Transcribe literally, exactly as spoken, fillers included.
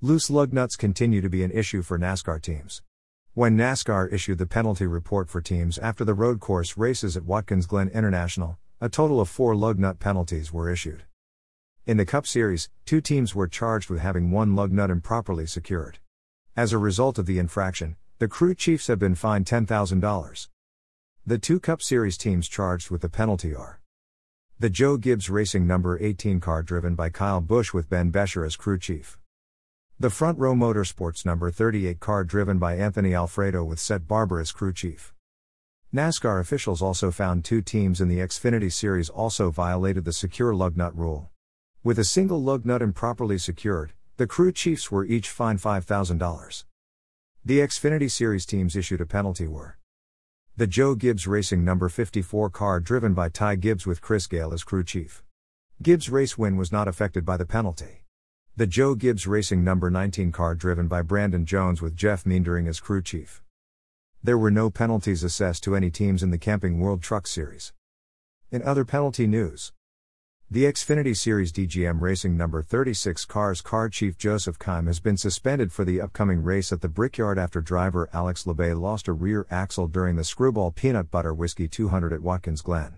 Loose lug nuts continue to be an issue for NASCAR teams. When NASCAR issued the penalty report for teams after the road course races at Watkins Glen International, a total of four lug nut penalties were issued. In the Cup Series, two teams were charged with having one lug nut improperly secured. As a result of the infraction, the crew chiefs have been fined ten thousand dollars. The two Cup Series teams charged with the penalty are the Joe Gibbs Racing number eighteen car driven by Kyle Busch with Ben Bescher as crew chief. The Front Row Motorsports number thirty-eight car driven by Anthony Alfredo with Seth Barber as crew chief. NASCAR officials also found two teams in the Xfinity Series also violated the secure lug nut rule. With a single lug nut improperly secured, the crew chiefs were each fined five thousand dollars. The Xfinity Series teams issued a penalty were the Joe Gibbs Racing number fifty-four car driven by Ty Gibbs with Chris Gale as crew chief. Gibbs' race win was not affected by the penalty. The Joe Gibbs Racing number nineteen car driven by Brandon Jones with Jeff Meandering as crew chief. There were no penalties assessed to any teams in the Camping World Truck Series. In other penalty news, the Xfinity Series D G M Racing number thirty-six car's car chief Joseph Keim has been suspended for the upcoming race at the Brickyard after driver Alex LeBay lost a rear axle during the Screwball Peanut Butter Whiskey two hundred at Watkins Glen.